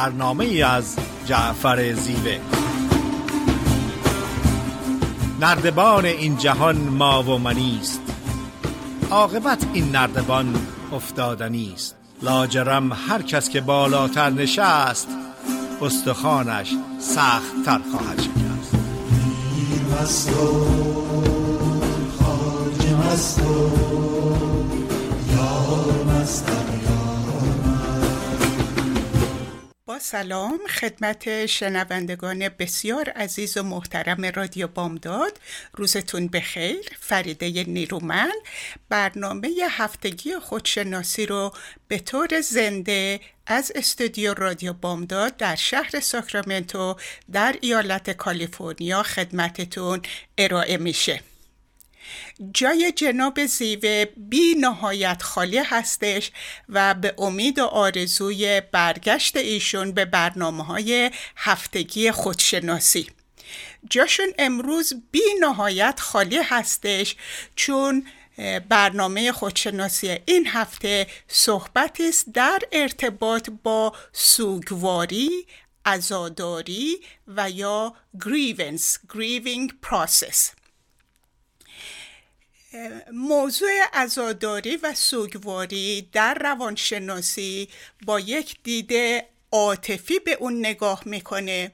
برنامه‌ای از جعفر زیوه. نردبان این جهان ما و منیست، عاقبت این نردبان افتادنیست. لاجرم هر کس که بالاتر نشست، استخوانش سخت‌تر خواهد شکست. مستو خواجه مستو یا مستو. با سلام خدمت شنوندگان بسیار عزیز و محترم رادیو بامداد، روزتون بخیر. فریده نیرومند برنامه هفتگی خودشناسی رو به طور زنده از استودیو رادیو بامداد در شهر ساکرامنتو در ایالت کالیفرنیا خدمتتون ارائه میشه. جای جناب زیوه بی نهایت خالی هستش و به امید و آرزوی برگشت ایشون به برنامه‌های هفتگی خودشناسی. جاشون امروز بی نهایت خالی هستش، چون برنامه خودشناسی این هفته صحبتی است در ارتباط با سوگواری، عزاداری و یا grieving process. موضوع عزاداری و سوگواری در روانشناسی با یک دید عاطفی به اون نگاه میکنه،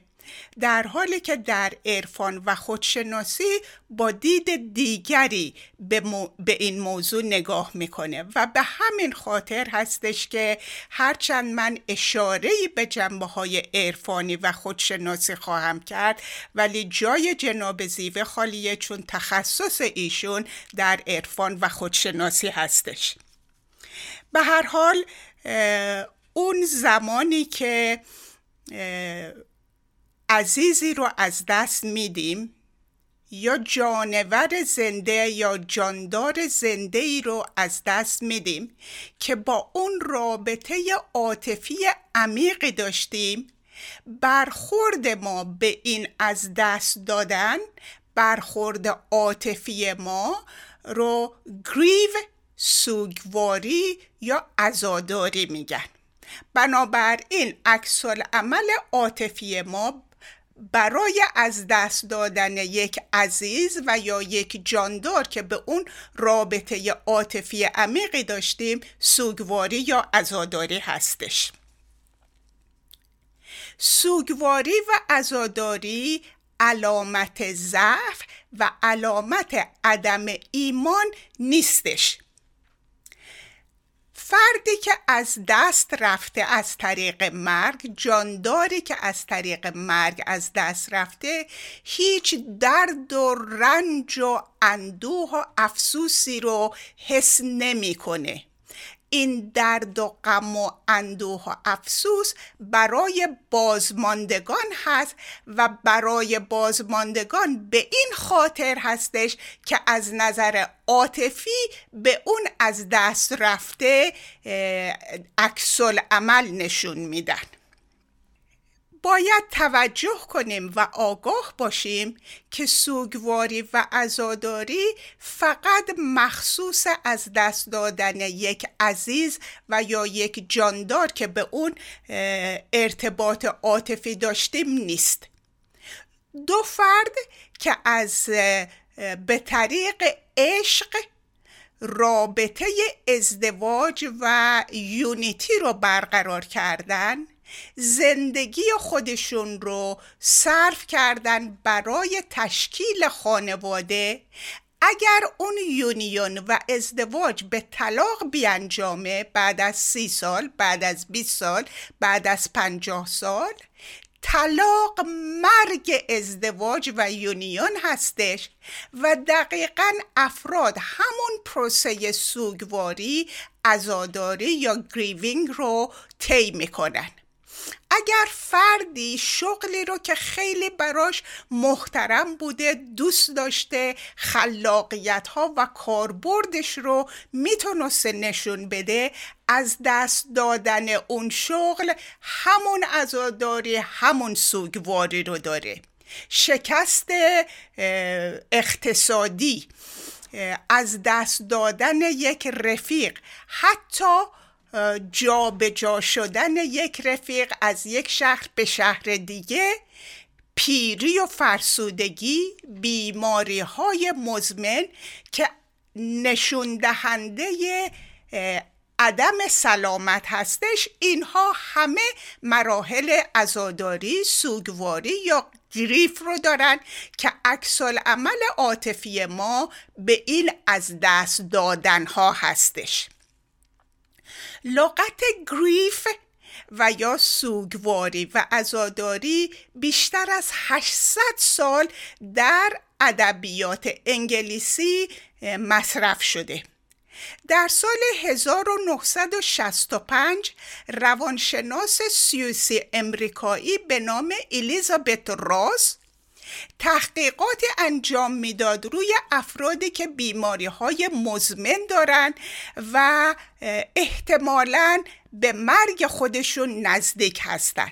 در حالی که در عرفان و خودشناسی با دید دیگری به این موضوع نگاه میکنه. و به همین خاطر هستش که هرچند من اشاره‌ای به جنبه‌های عرفانی و خودشناسی خواهم کرد، ولی جای جناب زیوه خالیه، چون تخصص ایشون در عرفان و خودشناسی هستش. به هر حال اون زمانی که عزیزی رو از دست میدیم یا جانور زنده یا جاندار زنده‌ای رو از دست میدیم که با اون رابطه عاطفی عمیقی داشتیم، برخورد ما به این از دست دادن، برخورد عاطفی ما رو گریو، سوگواری یا عزاداری میگن. بنابراین عکس‌العمل عاطفی ما برای از دست دادن یک عزیز و یا یک جاندار که به اون رابطه عاطفی عمیقی داشتیم، سوگواری یا عزاداری هستش. سوگواری و عزاداری علامت ضعف و علامت عدم ایمان نیستش. فردی که از دست رفته از طریق مرگ، جانداری که از طریق مرگ از دست رفته، هیچ درد و رنج و اندوه و افسوسی رو حس نمی‌کنه. این درد و غم و اندوه و افسوس برای بازماندگان هست و برای بازماندگان به این خاطر هستش که از نظر عاطفی به اون از دست رفته عکس‌العمل نشون میدن. باید توجه کنیم و آگاه باشیم که سوگواری و عزاداری فقط مخصوص از دست دادن یک عزیز و یا یک جاندار که به اون ارتباط عاطفی داشتیم نیست. دو فرد که به طریق عشق رابطه ازدواج و یونیتی رو برقرار کردن، زندگی خودشون رو صرف کردن برای تشکیل خانواده، اگر اون یونیون و ازدواج به طلاق بیانجامه بعد از 30 سال، بعد از 20 سال، بعد از 50 سال، طلاق مرگ ازدواج و یونیون هستش. و دقیقاً افراد همون پروسه سوگواری، عزاداری یا گریوینگ رو طی میکنن. اگر فردی شغلی رو که خیلی براش محترم بوده، دوست داشته، خلاقیت ها و کاربردش رو میتونسته نشون بده، از دست دادن اون شغل همون عزاداری، همون سوگواری رو داره. شکست اقتصادی، از دست دادن یک رفیق، حتی جا به جا شدن یک رفیق از یک شهر به شهر دیگه، پیری و فرسودگی، بیماری‌های مزمن که نشوندهنده عدم سلامت هستش، اینها همه مراحل عزاداری، سوگواری یا گریف رو دارن که عکس العمل عاطفی ما به این از دست دادن ها هستش. لغت گریف و یا سوگواری و عزاداری بیشتر از 800 سال در ادبیات انگلیسی مصرف شده. در سال 1965 روانشناس سوئیسی امریکایی به نام الیزابت راس تحقیقات انجام میداد روی افرادی که بیماری‌های مزمن دارن و احتمالاً به مرگ خودشون نزدیک هستن.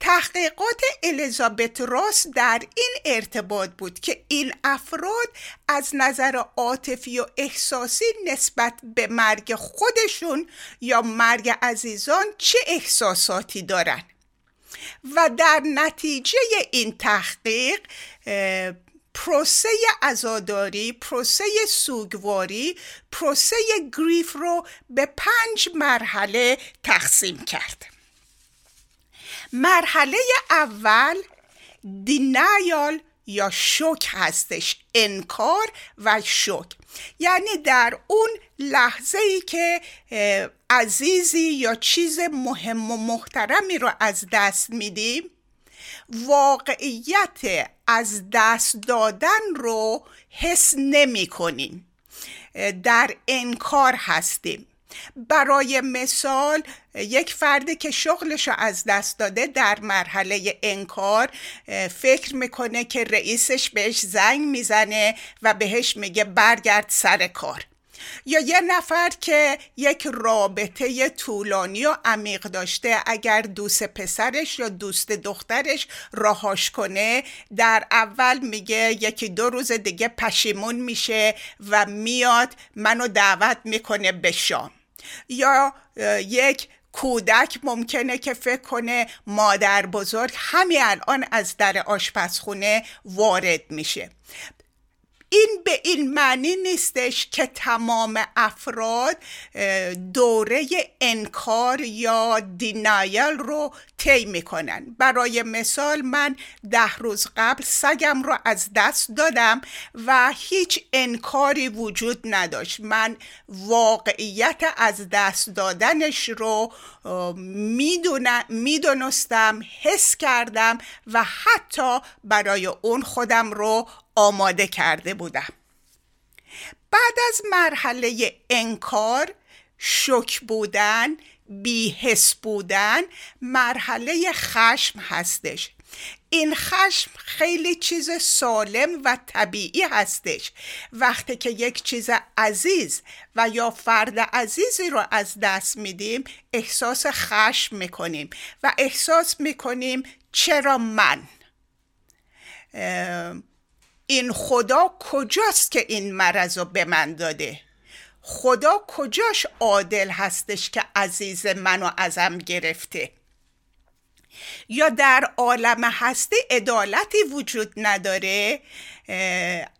تحقیقات الیزابت راس در این ارتباط بود که این افراد از نظر عاطفی و احساسی نسبت به مرگ خودشون یا مرگ عزیزان چه احساساتی دارن و در نتیجه این تحقیق پروسه عزاداری، پروسه سوگواری، پروسه گریف رو به 5 مرحله تقسیم کرد. مرحله اول دینایل یا شوک هستش، انکار و شوک، یعنی در اون لحظه‌ای که عزیزی یا چیز مهم و محترمی رو از دست میدیم، واقعیت از دست دادن رو حس نمی کنیم، در انکار هستیم. برای مثال یک فردی که شغلشو از دست داده در مرحله انکار فکر میکنه که رئیسش بهش زنگ میزنه و بهش میگه برگرد سر کار، یا یه نفر که یک رابطه طولانی و عمیق داشته، اگر دوست پسرش یا دوست دخترش رهاش کنه در اول میگه 1-2 روز دیگه پشیمون میشه و میاد منو دعوت میکنه به شام. یا یک کودک ممکنه که فکر کنه مادر بزرگ همین الان از در آشپزخونه وارد میشه. این به این معنی نیستش که تمام افراد دوره انکار یا دینایل رو طی میکنن. برای مثال من 10 روز قبل سگم رو از دست دادم و هیچ انکاری وجود نداشت، من واقعیت از دست دادنش رو میدونستم، حس کردم و حتی برای اون خودم رو آماده کرده بودم. بعد از مرحله انکار، شوک بودن، بی‌حس بودن، مرحله خشم هستش. این خشم خیلی چیز سالم و طبیعی هستش. وقتی که یک چیز عزیز و یا فرد عزیزی رو از دست میدیم احساس خشم میکنیم و احساس میکنیم چرا من؟ این خدا کجاست که این مرض رو به من داده؟ خدا کجاش عادل هستش که عزیز منو ازم گرفته؟ یا در عالم هستی عدالتی وجود نداره؟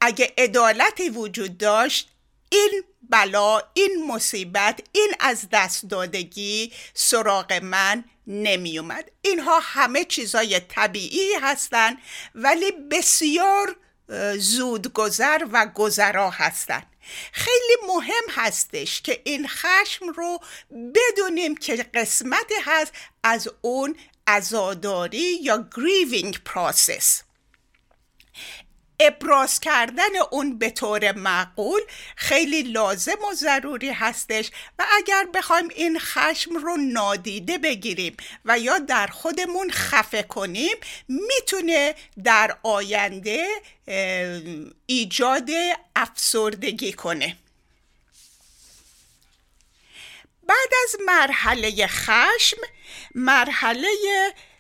اگه عدالتی وجود داشت این بلا، این مصیبت، این از دست دادگی سراغ من نمی اومد. اینها همه چیزای طبیعی هستن ولی بسیار زودگذر و گذرا هستن. خیلی مهم هستش که این خشم رو بدونیم که قسمتی هست از اون عزاداری یا گریوینگ پروسس. ابراز کردن اون به طور معقول خیلی لازم و ضروری هستش و اگر بخوایم این خشم رو نادیده بگیریم و یا در خودمون خفه کنیم میتونه در آینده ایجاد افسردگی کنه. بعد از مرحله خشم، مرحله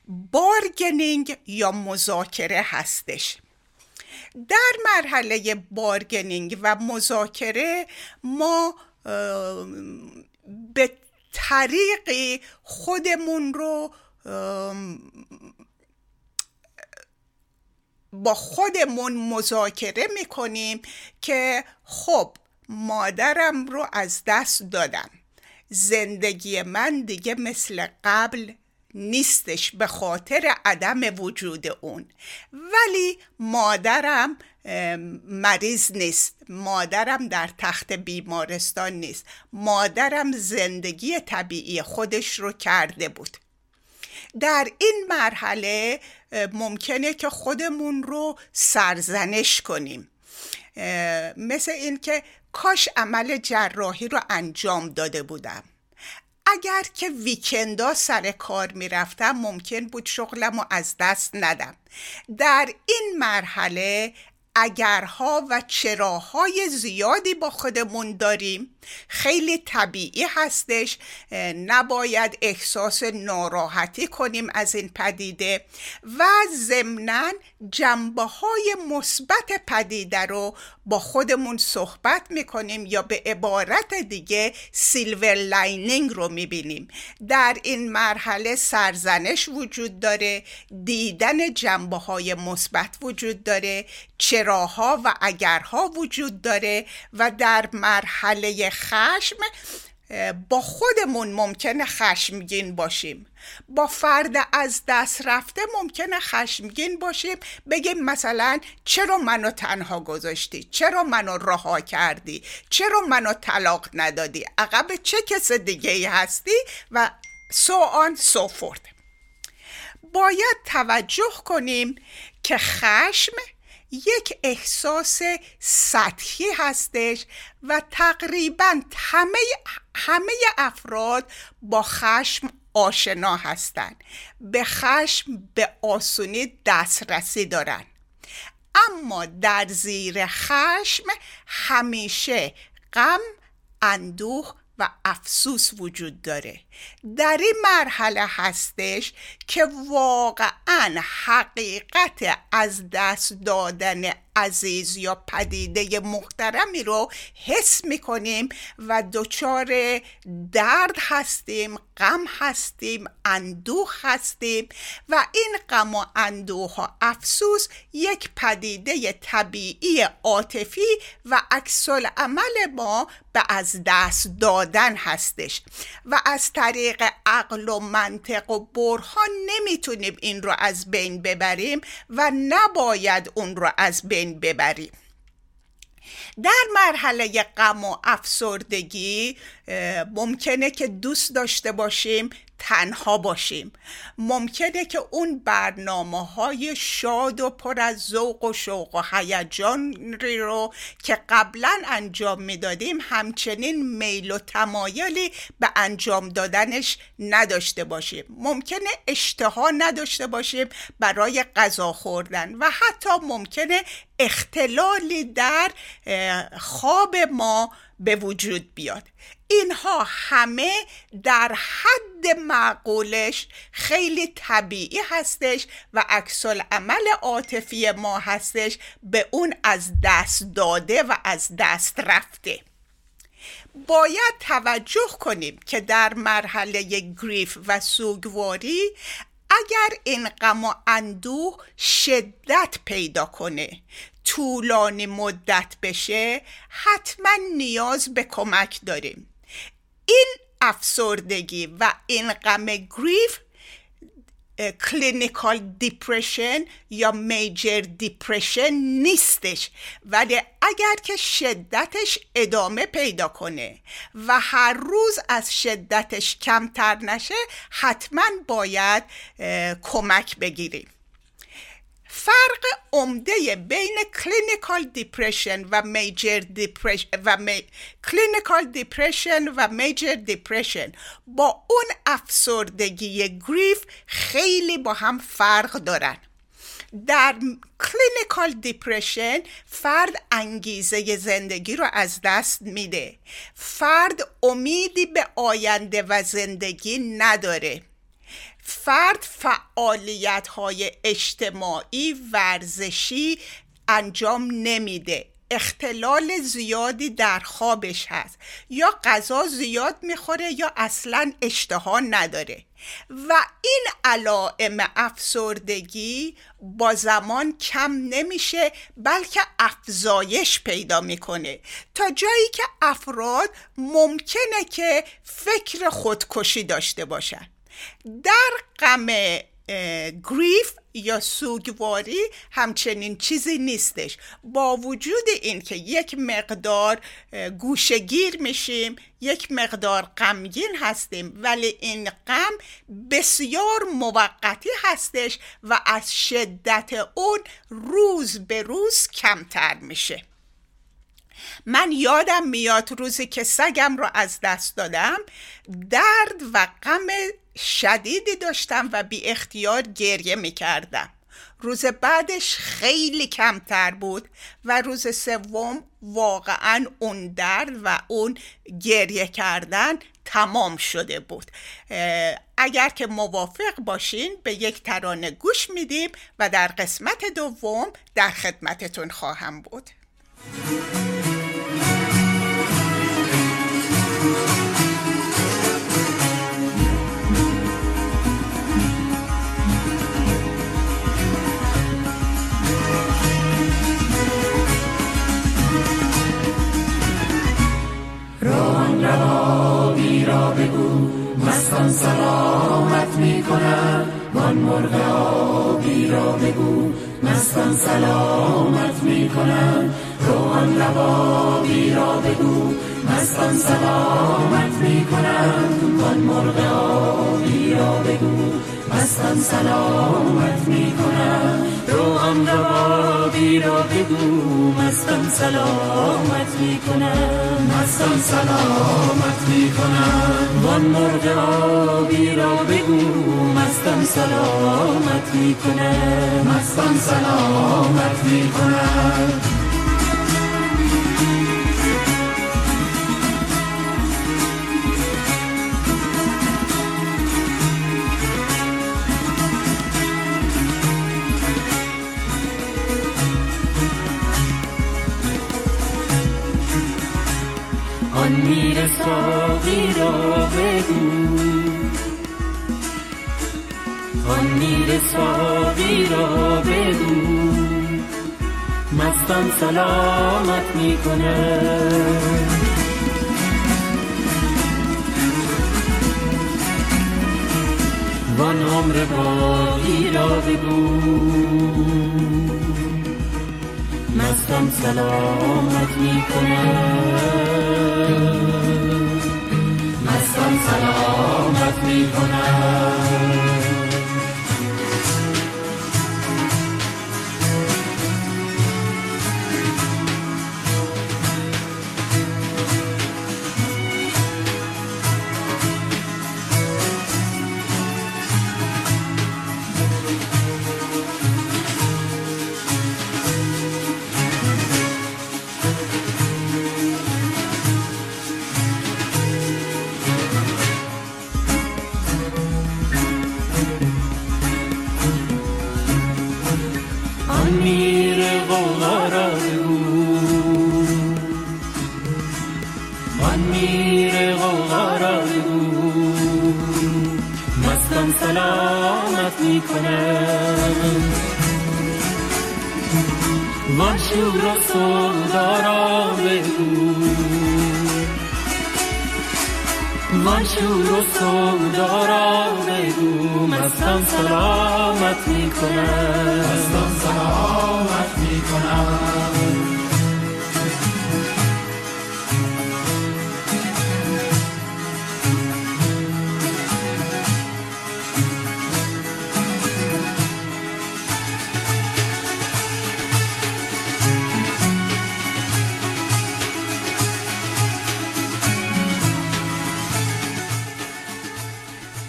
بارگنینگ یا مذاکره هستش. در مرحله بارگنینگ و مذاکره ما به طریقی خودمون رو با خودمون مذاکره میکنیم که خب مادرم رو از دست دادم، زندگی من دیگه مثل قبل نیستش به خاطر عدم وجود اون، ولی مادرم مریض نیست، مادرم در تخت بیمارستان نیست، مادرم زندگی طبیعی خودش رو کرده بود. در این مرحله ممکنه که خودمون رو سرزنش کنیم، مثل این که کاش عمل جراحی رو انجام داده بودم، اگر که ویکندها سر کار می رفتم ممکن بود شغلم رو از دست ندم. در این مرحله اگرها و چراهای زیادی با خودمون داریم، خیلی طبیعی هستش، نباید احساس ناراحتی کنیم از این پدیده و ضمناً جنبه‌های مثبت پدیده رو با خودمون صحبت میکنیم یا به عبارت دیگه سیلور لاینینگ رو میبینیم. در این مرحله سرزنش وجود داره، دیدن جنبه‌های مثبت وجود داره، چراها و اگرها وجود داره و در مرحله خشم با خودمون ممکنه خشمگین باشیم، با فرد از دست رفته ممکنه خشمگین باشیم، بگیم مثلا چرا منو تنها گذاشتی، چرا منو رها کردی، چرا منو طلاق ندادی، عقب چه کس دیگه ای هستی و so on so forth. باید توجه کنیم که خشم یک احساس سطحی هستش و تقریبا همه افراد با خشم آشنا هستند، به خشم به آسونی دسترسی دارن، اما در زیر خشم همیشه غم، اندوه و افسوس وجود داره. در این مرحله هستش که واقعا حقیقت از دست دادن عزیز یا پدیده محترمی رو حس میکنیم و دچار درد هستیم، غم هستیم، اندوه هستیم و این غم و اندوه و افسوس یک پدیده طبیعی عاطفی و عکس العمل ما به از دست دادن هستش و از طریق عقل و منطق و برهان نمیتونیم این رو از بین ببریم و نباید اون رو از بین ببریم. در مرحله غم و افسردگی ممکنه که دوست داشته باشیم تنها باشیم، ممکنه که اون برنامه‌های شاد و پر از ذوق و شوق و هیجانی رو که قبلا انجام میدادیم همچنین میل و تمایلی به انجام دادنش نداشته باشیم، ممکنه اشتها نداشته باشیم برای غذا خوردن و حتی ممکنه اختلالی در خواب ما به وجود بیاد. اینها همه در حد معقولش خیلی طبیعی هستش و عکس العمل عاطفی ما هستش به اون از دست داده و از دست رفته. باید توجه کنیم که در مرحله گریف و سوگواری اگر این غم و اندوه شدت پیدا کنه، طولانی مدت بشه، حتما نیاز به کمک داریم. این افسردگی و این غم گریف کلینیکال دیپرشن یا میجر دیپرشن نیستش، ولی اگر که شدتش ادامه پیدا کنه و هر روز از شدتش کمتر نشه حتما باید کمک بگیریم. فرق عمده بین کلینیکال دیپرشن و میجر دیپرشن با اون افسردگی گریف خیلی با هم فرق دارن. در کلینیکال دیپرشن فرد انگیزه زندگی رو از دست میده، فرد امیدی به آینده و زندگی نداره، فرد فعالیت‌های اجتماعی ورزشی انجام نمیده، اختلال زیادی در خوابش هست، یا غذا زیاد میخوره یا اصلا اشتها نداره. و این علائم افسردگی با زمان کم نمیشه بلکه افزایش پیدا میکنه تا جایی که افراد ممکنه که فکر خودکشی داشته باشن. در غم گریف یا سوگواری همچنین چیزی نیستش. با وجود این که یک مقدار گوشه‌گیر میشیم، یک مقدار غمگین هستیم، ولی این غم بسیار موقتی هستش و از شدت اون روز به روز کمتر میشه. من یادم میاد روزی که سگم رو از دست دادم، درد و غم شدیدی داشتم و بی اختیار گریه می کردم. روز بعدش خیلی کمتر بود و روز سوم واقعا اون درد و اون گریه کردن تمام شده بود. اگر که موافق باشین به یک ترانه گوش میدیم و در قسمت دوم در خدمتتون خواهم بود. مستم سلامت می کنم، من مرغ آبی را بگو مستم سلامت می کنم، روان لبابی را بگو مستم سلامت می کنم، من مرغ آبی را بگو مستم سلامت می کنم، روان لبابی را بگو مستم سلامت می کنم، مستم سلامت می کنم، وان مرغ آبی را بگو مستم سلامت می کنم، مستم سلامت می کنم. آن میر ساقی را بگو، آن میر ساقی را بگو مستم سلامت می کنم، وان عمر باقی را بگو مستم سلامت می کنم، مستم سلامت می کنم.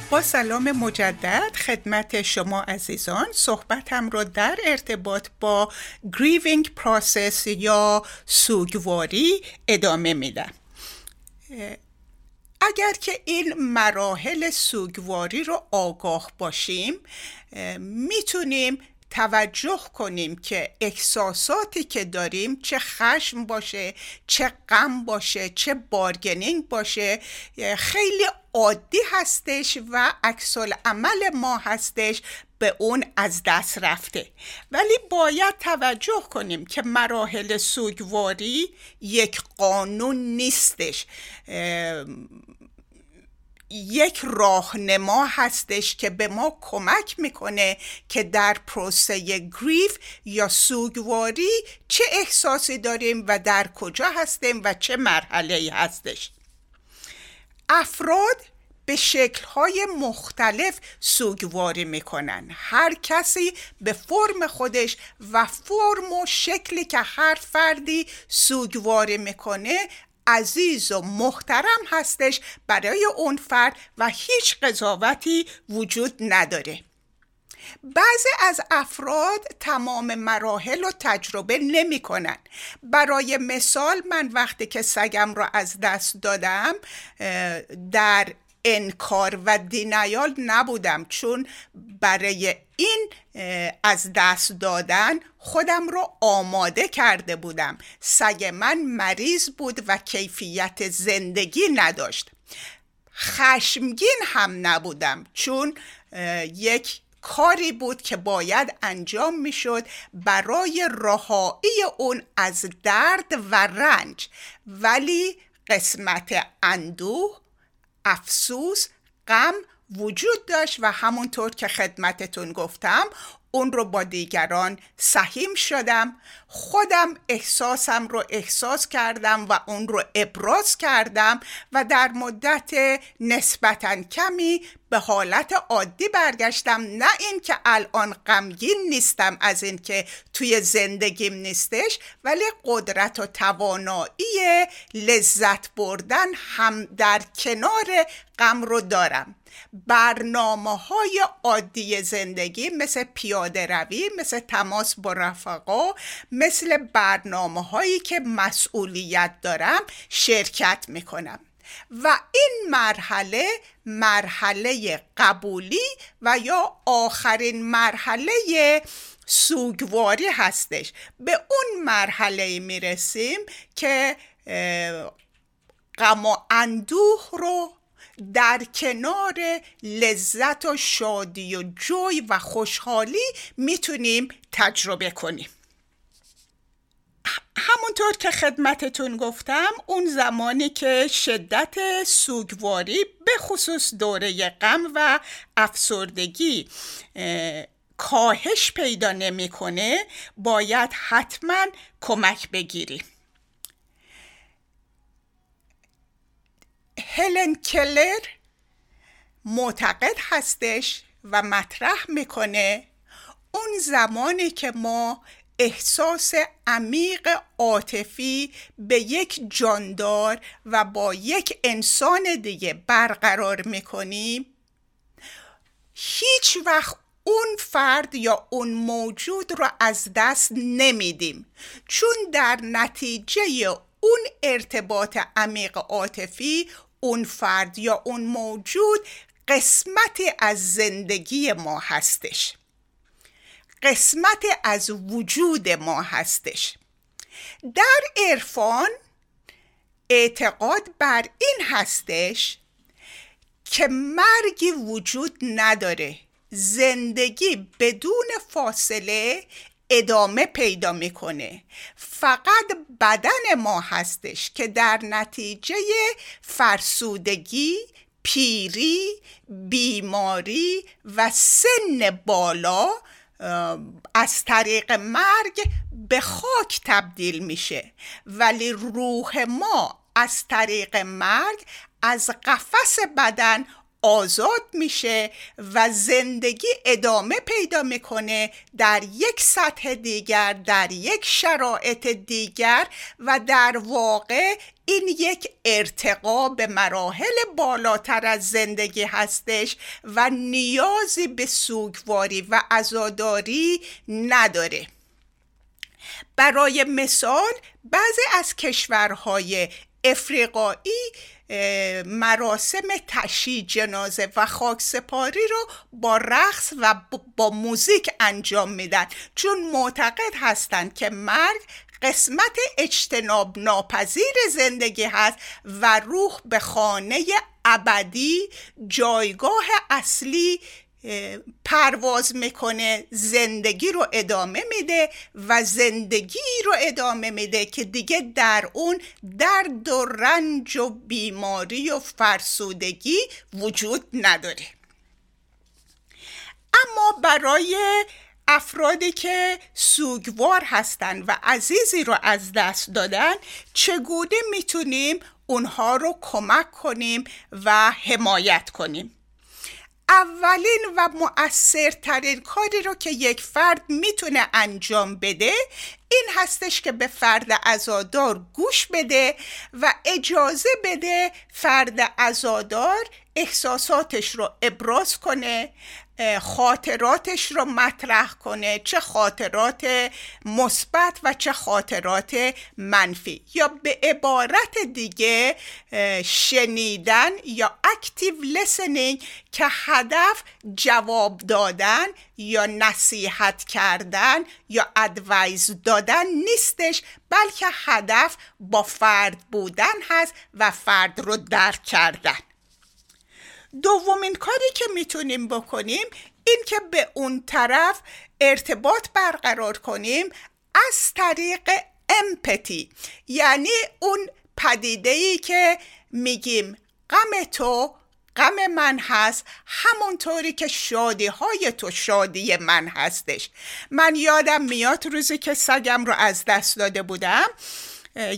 با سلام مجدد خدمت شما عزیزان، صحبتم رو در ارتباط با grieving process یا سوگواری ادامه میدم. اگر که این مراحل سوگواری رو آگاه باشیم میتونیم توجه کنیم که احساساتی که داریم، چه خشم باشه، چه غم باشه، چه بارگنینگ باشه، خیلی عادی هستش و عکس‌العمل ما هستش، به اون از دست رفته. ولی باید توجه کنیم که مراحل سوگواری یک قانون نیستش، یک راهنما هستش که به ما کمک میکنه که در پروسه گریف یا سوگواری چه احساسی داریم و در کجا هستیم و چه مرحله‌ای هستش. افراد به شکل‌های مختلف سوگواری می‌کنن. هر کسی به فرم خودش و فرم و شکلی که هر فردی سوگواری می‌کنه عزیز و محترم هستش برای اون فرد و هیچ قضاوتی وجود نداره. بعضی از افراد تمام مراحل رو تجربه نمی کنن. برای مثال من وقتی که سگم رو از دست دادم در انکار و دینایال نبودم، چون برای این از دست دادن خودم رو آماده کرده بودم. سگ من مریض بود و کیفیت زندگی نداشت. خشمگین هم نبودم، چون یک کاری بود که باید انجام می شد برای رهایی اون از درد و رنج. ولی قسمت اندوه، افسوس، غم وجود داشت و همونطور که خدمتتون گفتم اون رو با دیگران سهیم شدم، خودم احساسم رو احساس کردم و اون رو ابراز کردم و در مدت نسبتاً کمی به حالت عادی برگشتم. نه این که الان غمگین نیستم از این که توی زندگیم نیستش، ولی قدرت و توانایی لذت بردن هم در کنار غم رو دارم. برنامه‌های عادی زندگی مثل پیاده روی، مثل تماس با رفقا، مثل برنامه‌هایی که مسئولیت دارم شرکت می‌کنم. و این مرحله، مرحله قبولی و یا آخرین مرحله سوگواری هستش. به اون مرحله میرسیم که غم و اندوه رو در کنار لذت و شادی و جوی و خوشحالی میتونیم تجربه کنیم. همونطور که خدمتتون گفتم اون زمانی که شدت سوگواری به خصوص دوره غم و افسردگی کاهش پیدا نمی‌کنه، باید حتما کمک بگیریم. هلن کلر معتقد هستش و مطرح میکنه اون زمانی که ما احساس عمیق عاطفی به یک جاندار و با یک انسان دیگه برقرار میکنیم، هیچ وقت اون فرد یا اون موجود رو از دست نمیدیم، چون در نتیجه اون ارتباط عمیق عاطفی اون فرد یا اون موجود قسمتی از زندگی ما هستش، قسمتی از وجود ما هستش. در عرفان اعتقاد بر این هستش که مرگی وجود نداره، زندگی بدون فاصله ادامه پیدا میکنه. فقط بدن ما هستش که در نتیجه فرسودگی، پیری، بیماری و سن بالا از طریق مرگ به خاک تبدیل میشه، ولی روح ما از طریق مرگ از قفس بدن آزاد میشه و زندگی ادامه پیدا میکنه در یک سطح دیگر، در یک شرایط دیگر. و در واقع این یک ارتقا به مراحل بالاتر از زندگی هستش و نیازی به سوگواری و عزاداری نداره. برای مثال بعضی از کشورهای افریقایی مراسم تشییع جنازه و خاکسپاری رو با رقص و با موزیک انجام میدن، چون معتقد هستند که مرگ قسمت اجتناب ناپذیر زندگی هست و روح به خانه ابدی، جایگاه اصلی، پرواز میکنه، زندگی رو ادامه میده و زندگی رو ادامه میده که دیگه در اون درد و رنج و بیماری و فرسودگی وجود نداره. اما برای افرادی که سوگوار هستن و عزیزی رو از دست دادن، چگونه میتونیم اونها رو کمک کنیم و حمایت کنیم؟ اولین و مؤثرترین کاری رو که یک فرد میتونه انجام بده این هستش که به فرد عزادار گوش بده و اجازه بده فرد عزادار احساساتش رو ابراز کنه، خاطراتش رو مطرح کنه، چه خاطرات مثبت و چه خاطرات منفی، یا به عبارت دیگه شنیدن یا اکتیو لیسنینگ که هدف جواب دادن یا نصیحت کردن یا ادوایز دادن نیستش، بلکه هدف با فرد بودن هست و فرد رو درک کردن. دومین کاری که میتونیم بکنیم این که به اون طرف ارتباط برقرار کنیم از طریق امپاتی، یعنی اون پدیده‌ای که میگیم غم تو غم من هست همونطوری که شادی های تو شادی من هستش. من یادم میاد روزی که سگم رو از دست داده بودم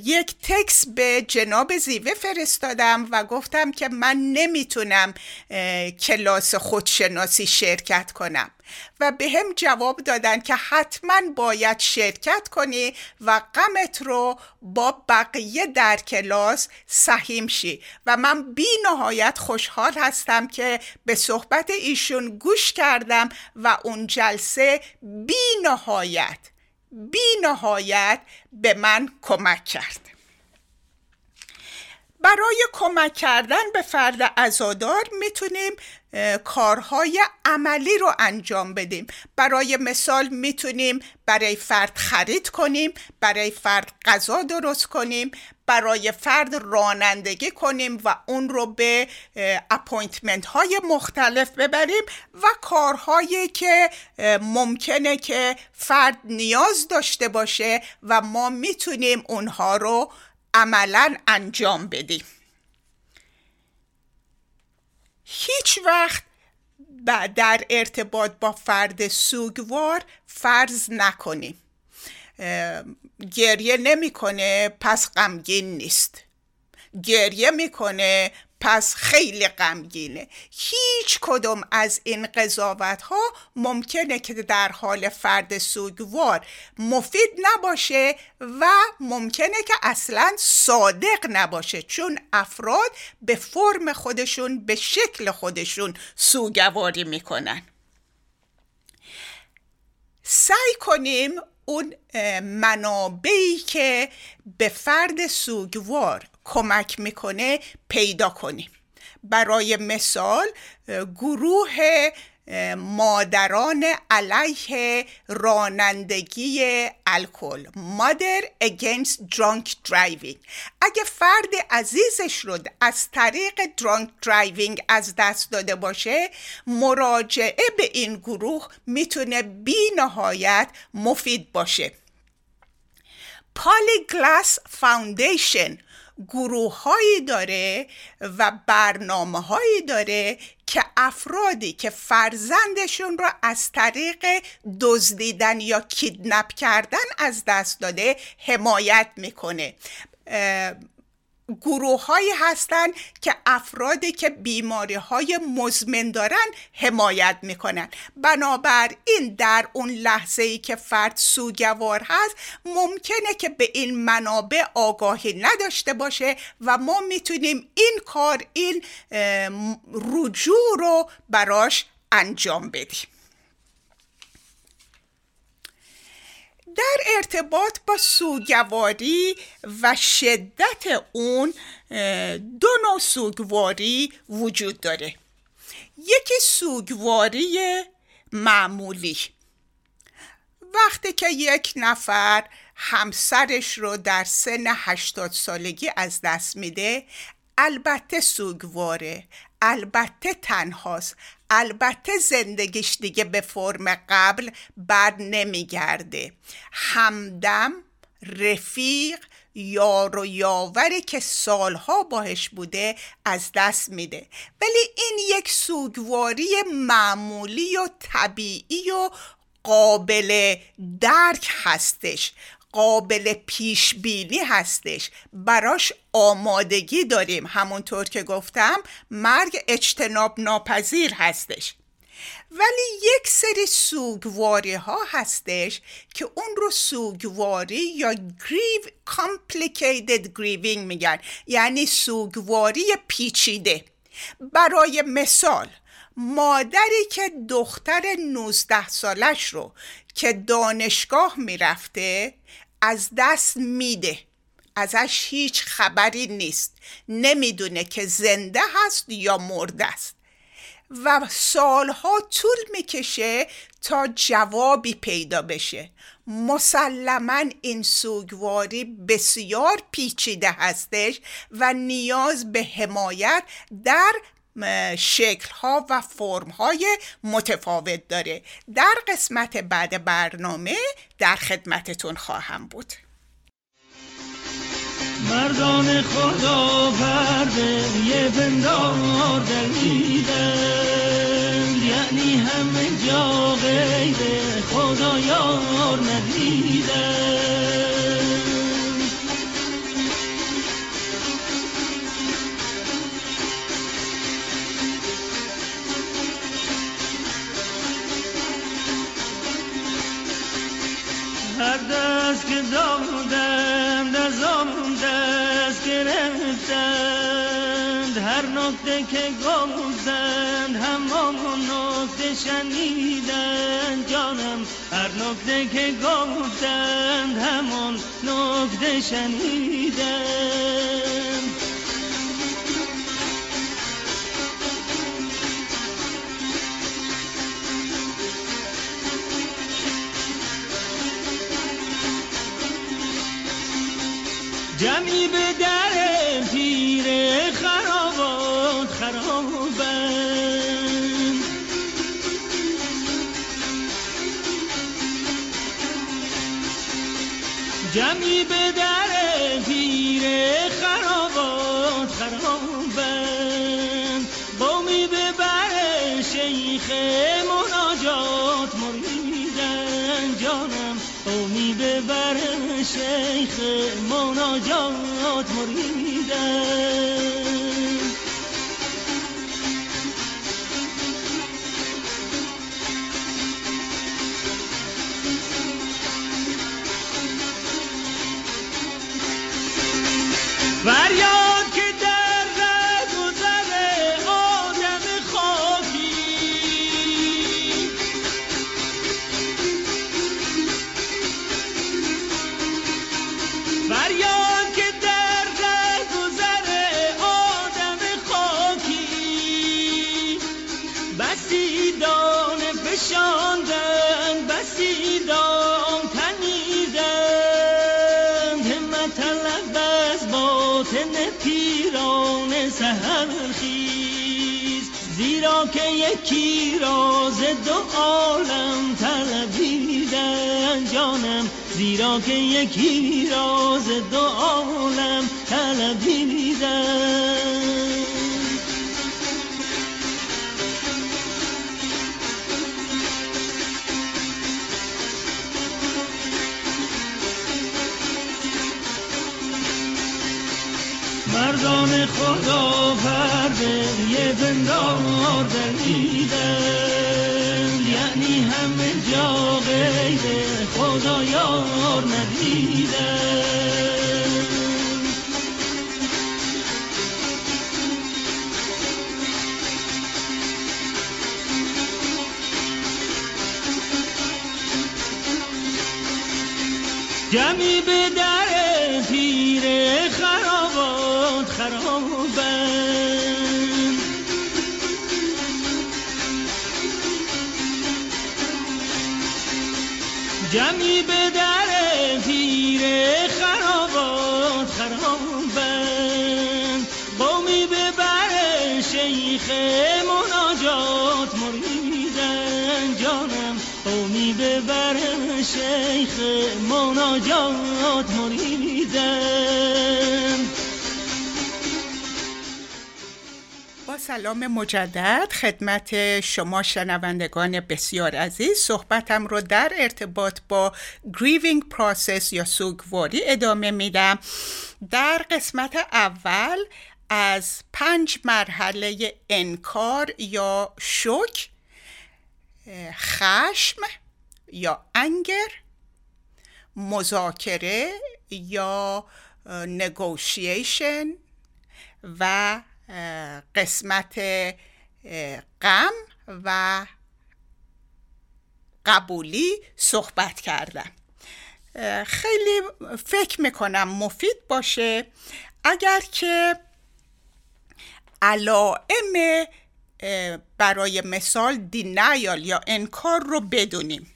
یک تکست به جناب زیوه فرستادم و گفتم که من نمیتونم کلاس خودشناسی شرکت کنم و به هم جواب دادن که حتما باید شرکت کنی و غمت رو با بقیه در کلاس سهیم شی. و من بی نهایت خوشحال هستم که به صحبت ایشون گوش کردم و اون جلسه بی نهایت به من کمک کرد. برای کمک کردن به فرد عزادار میتونیم کارهای عملی رو انجام بدیم. برای مثال میتونیم برای فرد خرید کنیم، برای فرد غذا درست کنیم، برای فرد رانندگی کنیم و اون رو به اپوینتمنت های مختلف ببریم و کارهایی که ممکنه که فرد نیاز داشته باشه و ما میتونیم اونها رو عملاً انجام بدیم. هیچ وقت در ارتباط با فرد سوگوار فرض نکنیم گریه نمیکنه پس غمگین نیست، گریه میکنه پس خیلی غمگینه. هیچ کدوم از این قضاوت ها ممکنه که در حال فرد سوگوار مفید نباشه و ممکنه که اصلا صادق نباشه، چون افراد به فرم خودشون، به شکل خودشون سوگواری میکنن. سعی کنیم اون منابعی که به فرد سوگوار کمک میکنه پیدا کنیم. برای مثال گروه مادران علیه رانندگی الکل، Mother Against Drunk Driving، اگه فرد عزیزش رو از طریق درانک درایوینگ از دست داده باشه، مراجعه به این گروه میتونه بی نهایت مفید باشه. Polyglass Foundation گروه هایی داره و برنامه هایی داره که افرادی که فرزندشون را از طریق دزدیدن یا کیدنپ کردن از دست داده حمایت میکنه. گروه هایی هستن که افرادی که بیماری های مزمن دارن حمایت میکنن. بنابراین در اون لحظه ای که فرد سوگوار هست ممکنه که به این منابع آگاهی نداشته باشه و ما میتونیم این کار، این رجوع رو براش انجام بدیم. در ارتباط با سوگواری و شدت اون دو نوع سوگواری وجود داره. یکی سوگواری معمولی، وقتی که یک نفر همسرش رو در سن 80 سالگی از دست میده، البته سوگواره، البته تنهاست، البته زندگیش دیگه به فرم قبل بر نمیگرده. همدم، رفیق، یار و یاوری که سالها باهش بوده از دست میده. ولی این یک سوگواری معمولی و طبیعی و قابل درک هستش، قابل پیش بینی هستش، براش آمادگی داریم. همونطور که گفتم مرگ اجتناب ناپذیر هستش. ولی یک سری سوگواری ها هستش که اون رو سوگواری یا complicated grieving میگن، یعنی سوگواری پیچیده. برای مثال، مادری که دختر 19 سالش رو که دانشگاه میرفته از دست میده، ازش هیچ خبری نیست، نمیدونه که زنده هست یا مرده است و سالها طول میکشه تا جوابی پیدا بشه. مسلماً این سوگواری بسیار پیچیده هستش و نیاز به حمایت در شکل‌ها و فرم‌های متفاوت داره. در قسمت بعد برنامه در خدمتتون خواهم بود. مردان خدا پرده یه بندار در میدن، یعنی همه جا غیره خدا یار ندیدن. هر دست که دادم دزام دست گرفتند، هر نکته که گفتند همون نکته شنیدند. جانم هر نکته که گفتند همون نکته شنیدند. جمعی به در پیر خرابات خرابند، جمعی به در پیر خرابات خرابند. بامی به بر شیخ مناجات مریدن، جانم بامی به بر شیخ مناجات مریدن. فریاد که در رگ‌وزر آدم خاکی، فریاد که در رگ‌وزر آدم خاکی، بسی دان فشاندن، بسی دان تنیدن. همت طلب از باطن پیران سحرخیز، زیرا که یکی راز دو عالم طلبیدن. جانم زیرا که یکی راز دو عالم طلبیدن. مردان خدا فرده یه بندار در میدن، یعنی همه جا غیره خدا یار ندیدن. جمی به در خیره خرابات خرابن، جمی به در خیره خرابات خرابن، قومی به بر شیخ مناجات مریدن جانم، قومی به بر شیخ مناجات مریدن. با سلام مجدد خدمت شما شنوندگان بسیار عزیز، صحبتم رو در ارتباط با grieving process یا سوگواری ادامه میدم. در قسمت اول از 5 مرحله انکار یا شوک، خشم یا انگر، مذاکره یا نگوشیشن و قسمت غم و قبولی صحبت کردم. خیلی فکر میکنم مفید باشه اگر که علائم برای مثال دینایل یا انکار رو بدونیم.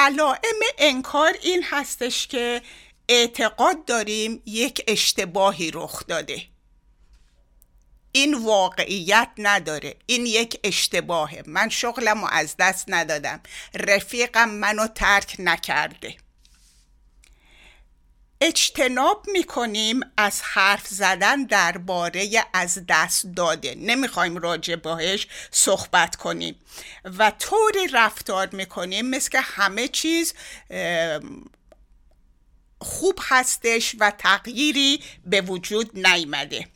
علائم انکار این هستش که اعتقاد داریم یک اشتباهی رخ داده، این واقعیت نداره، این یک اشتباهه، من شغلمو از دست ندادم، رفیقم منو ترک نکرده. اجتناب میکنیم از حرف زدن درباره از دست داده، نمیخوایم راجع بهش صحبت کنیم و طوری رفتار میکنیم مثل که همه چیز خوب هستش و تغییری به وجود نیامده.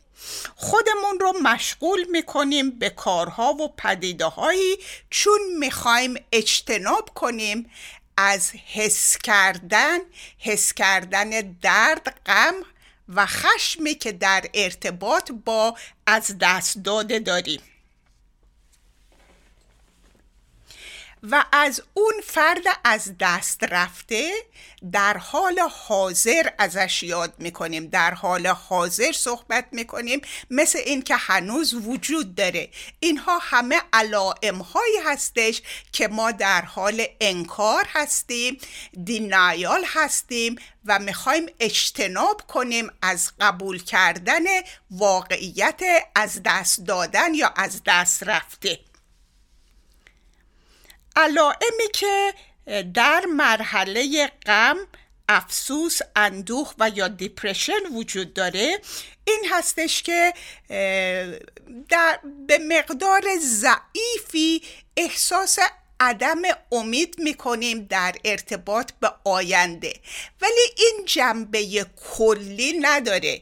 خودمون رو مشغول میکنیم به کارها و پدیده‌هایی چون میخوایم اجتناب کنیم از حس کردن درد، غم و خشمی که در ارتباط با از دست داده داریم و از اون فرد از دست رفته در حال حاضر ازش یاد میکنیم، در حال حاضر صحبت میکنیم، مثل این که هنوز وجود داره. اینها همه علائم هایی هستش که ما در حال انکار هستیم، دینایل هستیم و میخوایم اجتناب کنیم از قبول کردن واقعیت از دست دادن یا از دست رفته. علائمی که در مرحله غم، افسوس، اندوه و یا دپرشن وجود داره این هستش که به مقدار ضعیفی احساس عدم امید میکنیم در ارتباط به آینده، ولی این جنبه کلی نداره،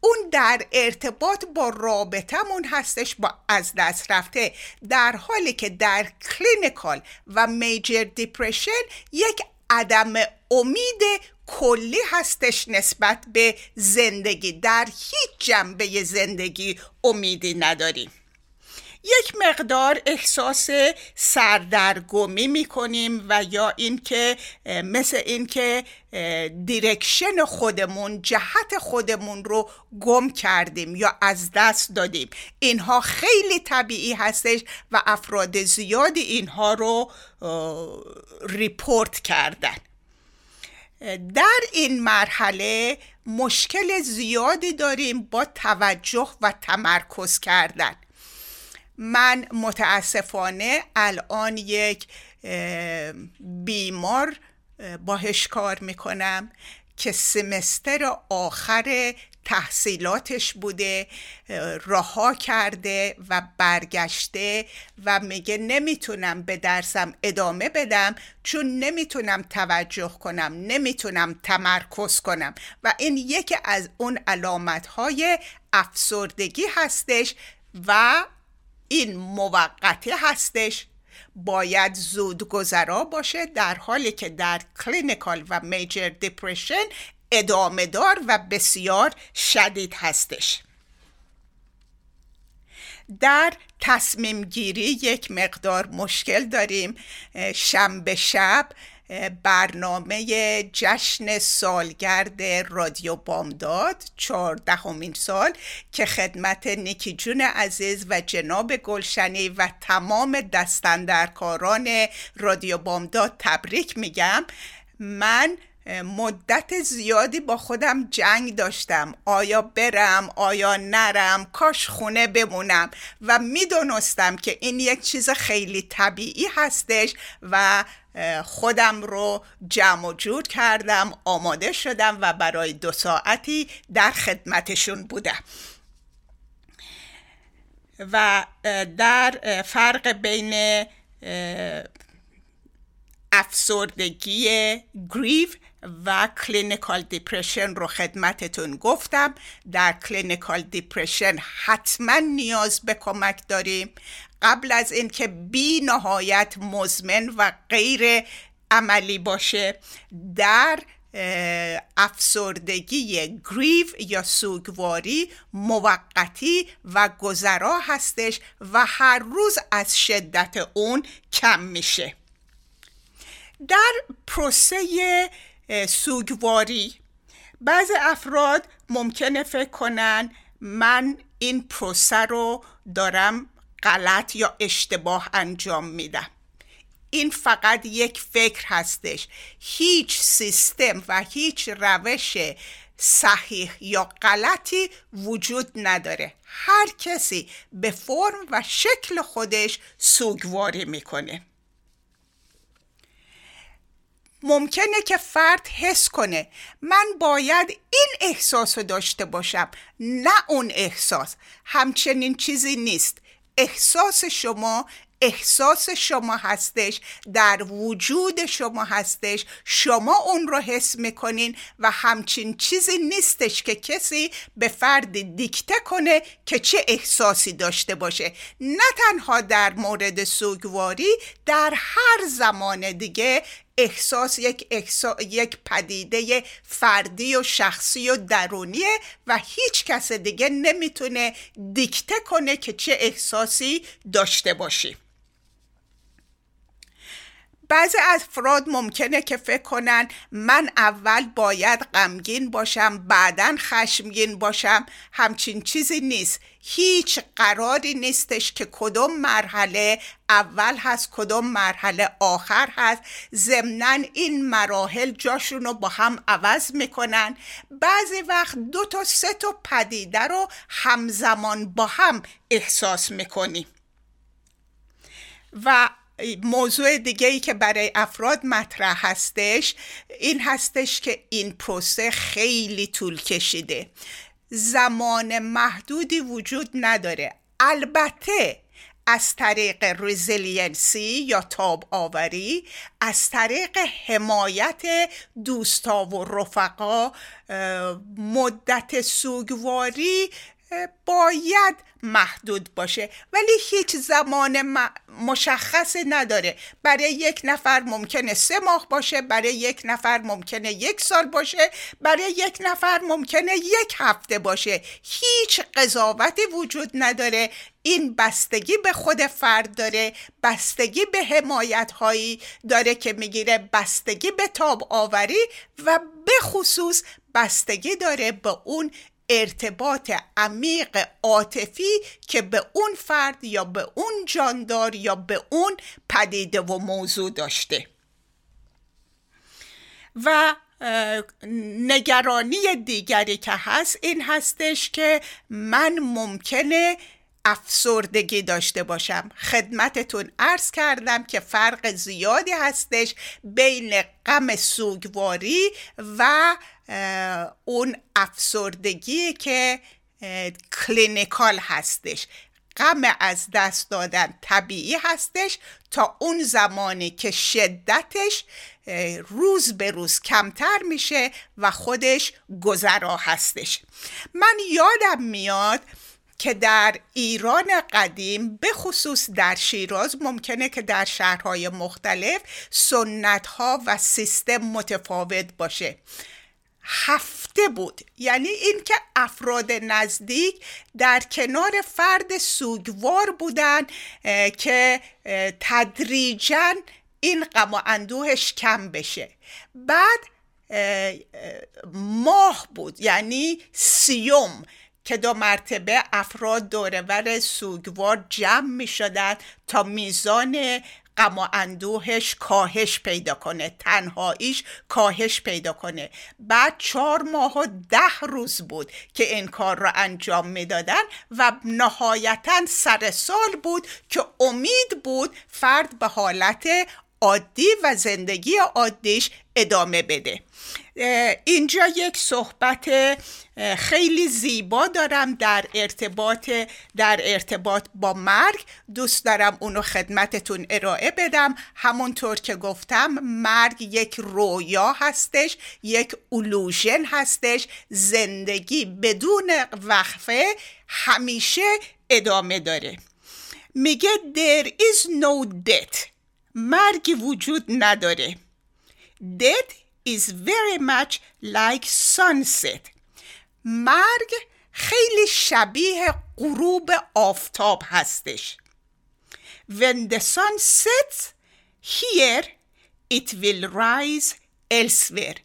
اون در ارتباط با رابطمون هستش با از دست رفته، در حالی که در کلینیکال و میجر دیپرشن یک عدم امید کلی هستش نسبت به زندگی، در هیچ جنبه زندگی امیدی نداریم. یک مقدار احساس سردرگمی میکنیم و یا اینکه مثل اینکه دیرکشن خودمون، جهت خودمون رو گم کردیم یا از دست دادیم. اینها خیلی طبیعی هستش و افراد زیادی اینها رو ریپورت کردن. در این مرحله مشکل زیادی داریم با توجه و تمرکز کردن. من متاسفانه الان یک بیمار باهاش کار میکنم که سمستر آخر تحصیلاتش بوده، رها کرده و برگشته و میگه نمیتونم به درسم ادامه بدم چون نمیتونم توجه کنم، نمیتونم تمرکز کنم و این یکی از اون علامتهای افسردگی هستش و این موقتی هستش، باید زود گذرا باشه، در حالی که در کلینیکال و میجر دپرشن ادامه دار و بسیار شدید هستش. در تصمیم گیری یک مقدار مشکل داریم. شنبه شب برنامه جشن سالگرد رادیو بامداد 14مین سال که خدمت نیکی جون عزیز و جناب گلشنی و تمام دستاندرکاران رادیو بامداد تبریک میگم. من مدت زیادی با خودم جنگ داشتم، آیا برم آیا نرم، کاش خونه بمونم، و میدونستم که این یک چیز خیلی طبیعی هستش و خودم رو جمع و جور کردم، آماده شدم و برای 2 ساعتی در خدمتشون بودم. و در فرق بین افسردگی گریو و کلینیکال دیپرشن رو خدمتتون گفتم. در کلینیکال دیپرشن حتما نیاز به کمک داریم. قبل از این که بی نهایت مزمن و غیر عملی باشه. در افسردگی گریو یا سوگواری موقتی و گذرا هستش و هر روز از شدت اون کم میشه. در پروسه سوگواری بعض افراد ممکنه فکر کنن من این پروسه رو دارم غلط یا اشتباه انجام میدم. این فقط یک فکر هستش. هیچ سیستم و هیچ روش صحیح یا غلطی وجود نداره. هر کسی به فرم و شکل خودش سوگواری میکنه. ممکنه که فرد حس کنه من باید این احساس رو داشته باشم نه اون احساس. همچنین چیزی نیست. احساس شما هستش، در وجود شما هستش، شما اون رو حس میکنین و همچین چیزی نیستش که کسی به فرد دیکته کنه که چه احساسی داشته باشه. نه تنها در مورد سوگواری، در هر زمان دیگه احساس یک پدیده فردی و شخصی و درونیه و هیچ کس دیگه نمیتونه دیکته کنه که چه احساسی داشته باشی. بعضی از افراد ممکنه که فکر کنن من اول باید غمگین باشم بعدن خشمگین باشم. همچین چیزی نیست. هیچ قراری نیستش که کدوم مرحله اول هست کدوم مرحله آخر هست. ضمناً این مراحل جاشون رو با هم عوض میکنن. بعضی وقت 2 تا 3 تا پدیده رو همزمان با هم احساس میکنیم. و موضوع دیگه ای که برای افراد مطرح هستش این هستش که این پروسه خیلی طول کشیده. زمان محدودی وجود نداره. البته از طریق رزیلینسی یا تاب آوری، از طریق حمایت دوستا و رفقا، مدت سوگواری باید محدود باشه، ولی هیچ زمان مشخصی نداره. برای یک نفر ممکنه 3 ماه باشه، برای یک نفر ممکنه 1 سال باشه، برای یک نفر ممکنه 1 هفته باشه. هیچ قضاوتی وجود نداره. این بستگی به خود فرد داره، بستگی به حمایت هایی داره که میگیره، بستگی به تاب آوری و به خصوص بستگی داره به اون ارتباط عمیق عاطفی که به اون فرد یا به اون جاندار یا به اون پدیده و موضوع داشته. و نگرانی دیگری که هست این هستش که من ممکنه افسردگی داشته باشم. خدمتتون عرض کردم که فرق زیادی هستش بین غم سوگواری و اون افسردگی که کلینیکال هستش. غم از دست دادن طبیعی هستش تا اون زمانی که شدتش روز به روز کمتر میشه و خودش گذرا هستش. من یادم میاد که در ایران قدیم به خصوص در شیراز، ممکنه که در شهرهای مختلف سنت‌ها و سیستم متفاوت باشه. هفته بود، یعنی این که افراد نزدیک در کنار فرد سوگوار بودن که تدریجاً این غم و اندوهش کم بشه. بعد ماه بود، یعنی سیوم، که دو مرتبه افراد دورور سوگوار جمع می شدند تا میزان غم و اندوهش کاهش پیدا کنه، تنهاییش کاهش پیدا کنه. بعد 4 ماه و 10 روز بود که این کار را انجام می دادن و نهایتاً سر سال بود که امید بود فرد به حالت عادی و زندگی عادیش ادامه بده. اینجا یک صحبت خیلی زیبا دارم در ارتباط با مرگ، دوست دارم اونو خدمتتون ارائه بدم. همونطور که گفتم مرگ یک رویا هستش، یک الوژن هستش، زندگی بدون وقفه همیشه ادامه داره. میگه there is no death، مرگی وجود نداره. Death is very much like sunset. مرگ خیلی شبیه غروب آفتاب هستش. When the sun sets here, it will rise elsewhere.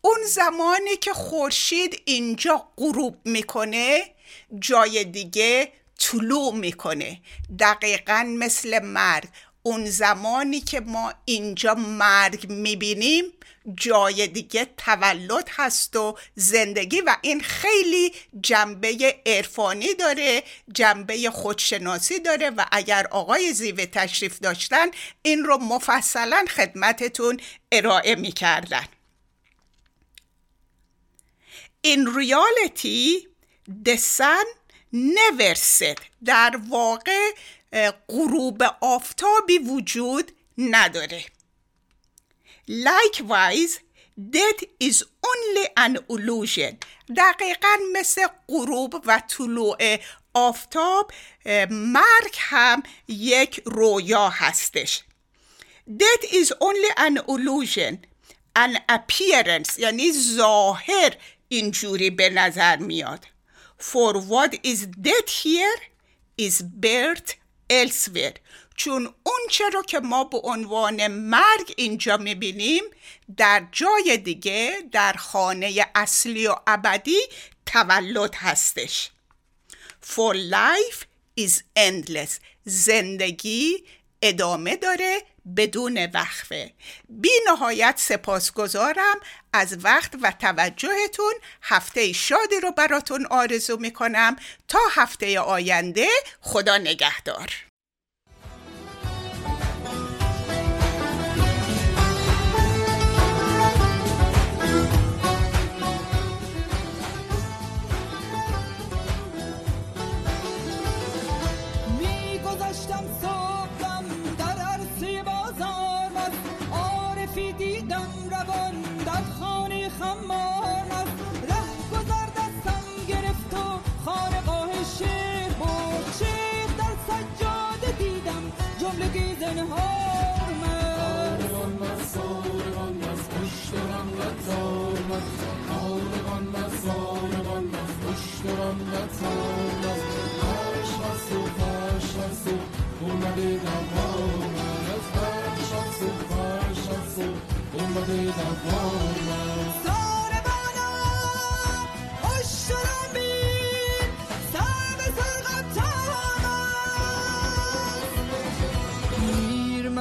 اون زمانی که خورشید اینجا غروب میکنه، جای دیگه طلوع میکنه. دقیقاً مثل مرگ، اون زمانی که ما اینجا مرگ میبینیم جای دیگه تولد هست و زندگی، و این خیلی جنبه عرفانی داره، جنبه خودشناسی داره و اگر آقای زیوه تشریف داشتن این رو مفصلا خدمتتون ارائه میکردن. In reality the sun never set. در واقع غروب آفتابی وجود نداره. Likewise, death is only an illusion. دقیقاً مثل غروب و طلوع آفتاب، مرگ هم یک رویا هستش. Death is only an illusion, an appearance، یعنی ظاهر اینجوری به نظر میاد. For what is death here is birth elsewhere. چون اون چه رو که ما به عنوان مرگ اینجا میبینیم در جای دیگه، در خانه اصلی و ابدی تولد هستش. For life is endless. زندگی ادامه داره بدون وقفه. بی نهایت سپاسگزارم از وقت و توجهتون. هفته شادی رو براتون آرزو میکنم. تا هفته آینده، خدا نگهدار.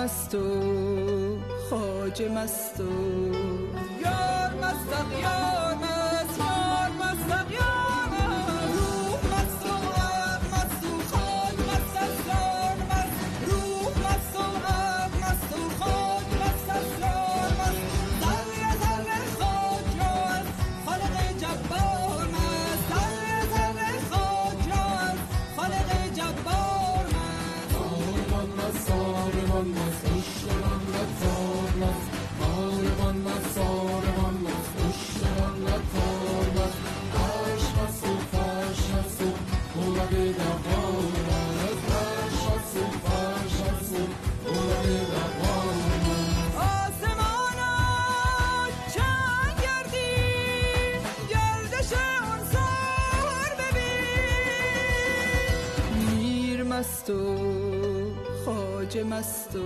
مستو خواجه مستو یار مستم یار مست یار مستم یار روح مستو غرق مستو خواج مست اسرار مست روح مستو غرق مستو خواج مست اسرار مست ذره ذره خاک را از خالق جبار مست ذره ذره خاک را از خالق جبار مست آرمان مست آرمان مست آسمان چند گردید خواجه مست و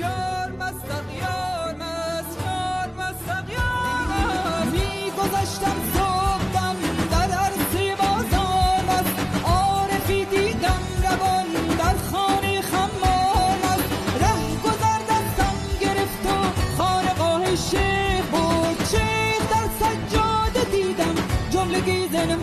یار مستق یار مست یار مستق یار مست می گذشتم صبحم در عرصه بازان است عارفی دیدم روان در خانه خمال است ره گذر دستم گرفت و خانقاه شیخ بود شیخ در سجاده دیدم جمله گیزنم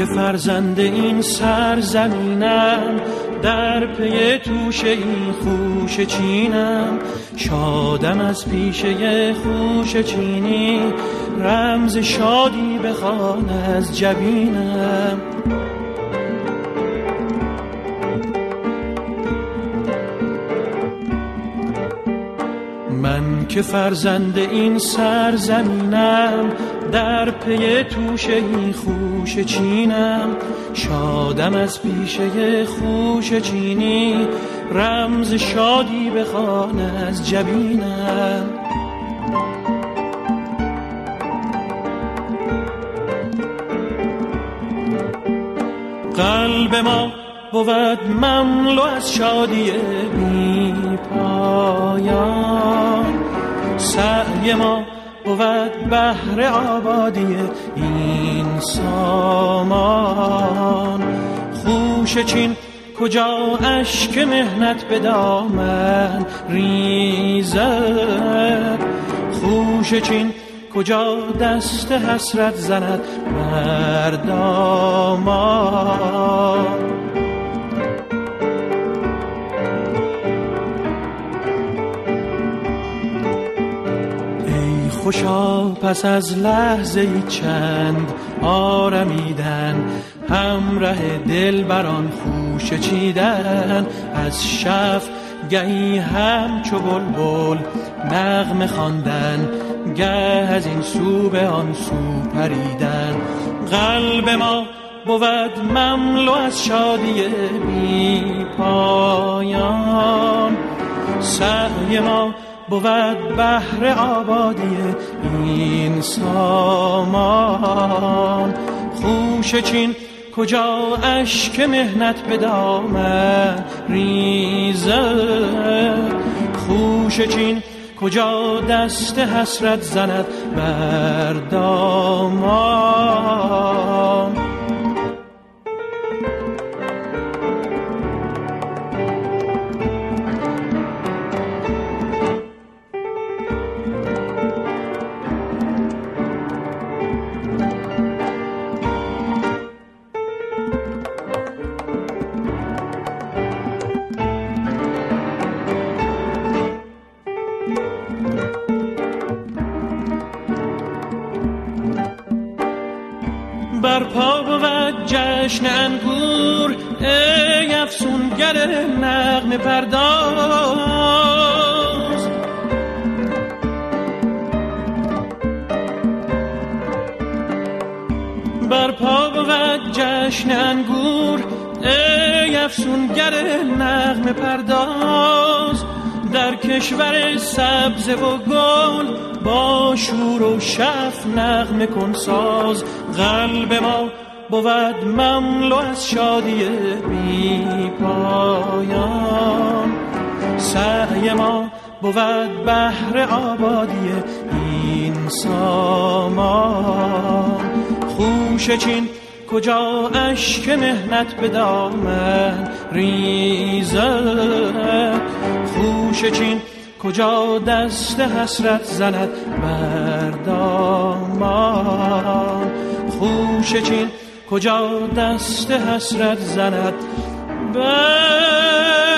که فرزند این سرزمینم، در پی توشه این خوشه چینم، شادم از پیشه خوشه چینی، رمز شادی بخوان از جبینم. من که فرزند این سرزمینم، در پی توشه این خوشه چینم، شادم از پیشه خوشه چینی، رمز شادی بخوان از جبینم. قلب ما بود مملو از شادی بی پایان، سعی ما بود بهر آبادی این سامان. خوشه چین کجا اشک مهنت به دامن ریزد، خوشه چین کجا دست حسرت زند مردمان. خوشا پس از لحظه چند آرمیدن، همراه دل بران خوشه چیدن، از شف گهی همچو بلبل نغمه خواندن، گه از این سو به آن سو پریدن. قلب ما بود مملو از شادی بی پایان، سعی ما بود بحر آبادی این سامان. خوشه چین کجا اشک مهنت به دامن ریزد، خوشه چین کجا دست حسرت زند بر دامان. ننگور ای افسونگر نغمه پرداز، برپا بود جشن انگور ای افسونگر نغمه پرداز، در کشور سبز و گل با شور و شف نغمه کن ساز. قلب ما بود مملو از شادی بی پایان، سعی ما بود بحر آبادی این سامان. خوشه چین کجا اشک مهنت به دامن ریزد، خوشه چین کجا دست حسرت زند بر دامان. خوشه چین کجا دست حسرت زند بر